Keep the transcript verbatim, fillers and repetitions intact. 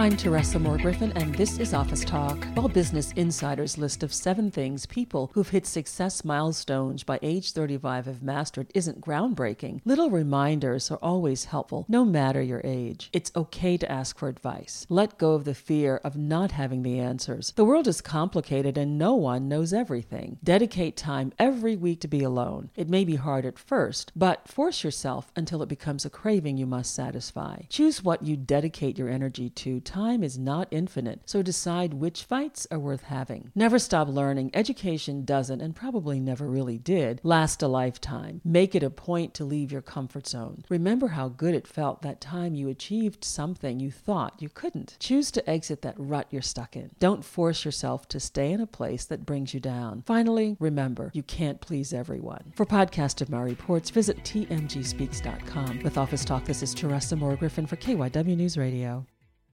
I'm Teresa Moore Griffin, and this is Office Talk. While Business Insider's list of seven things people who've hit success milestones by age thirty-five have mastered isn't groundbreaking, little reminders are always helpful, no matter your age. It's okay to ask for advice. Let go of the fear of not having the answers. The world is complicated and no one knows everything. Dedicate time every week to be alone. It may be hard at first, but force yourself until it becomes a craving you must satisfy. Choose what you dedicate your energy to. Time is not infinite, so decide which fights are worth having. Never stop learning. Education doesn't, and probably never really did, last a lifetime. Make it a point to leave your comfort zone. Remember how good it felt that time you achieved something you thought you couldn't. Choose to exit that rut you're stuck in. Don't force yourself to stay in a place that brings you down. Finally, remember, you can't please everyone. For podcast of my reports, visit T M G Speaks dot com. With Office Talk, this is Teresa Moore Griffin for K Y W News Radio.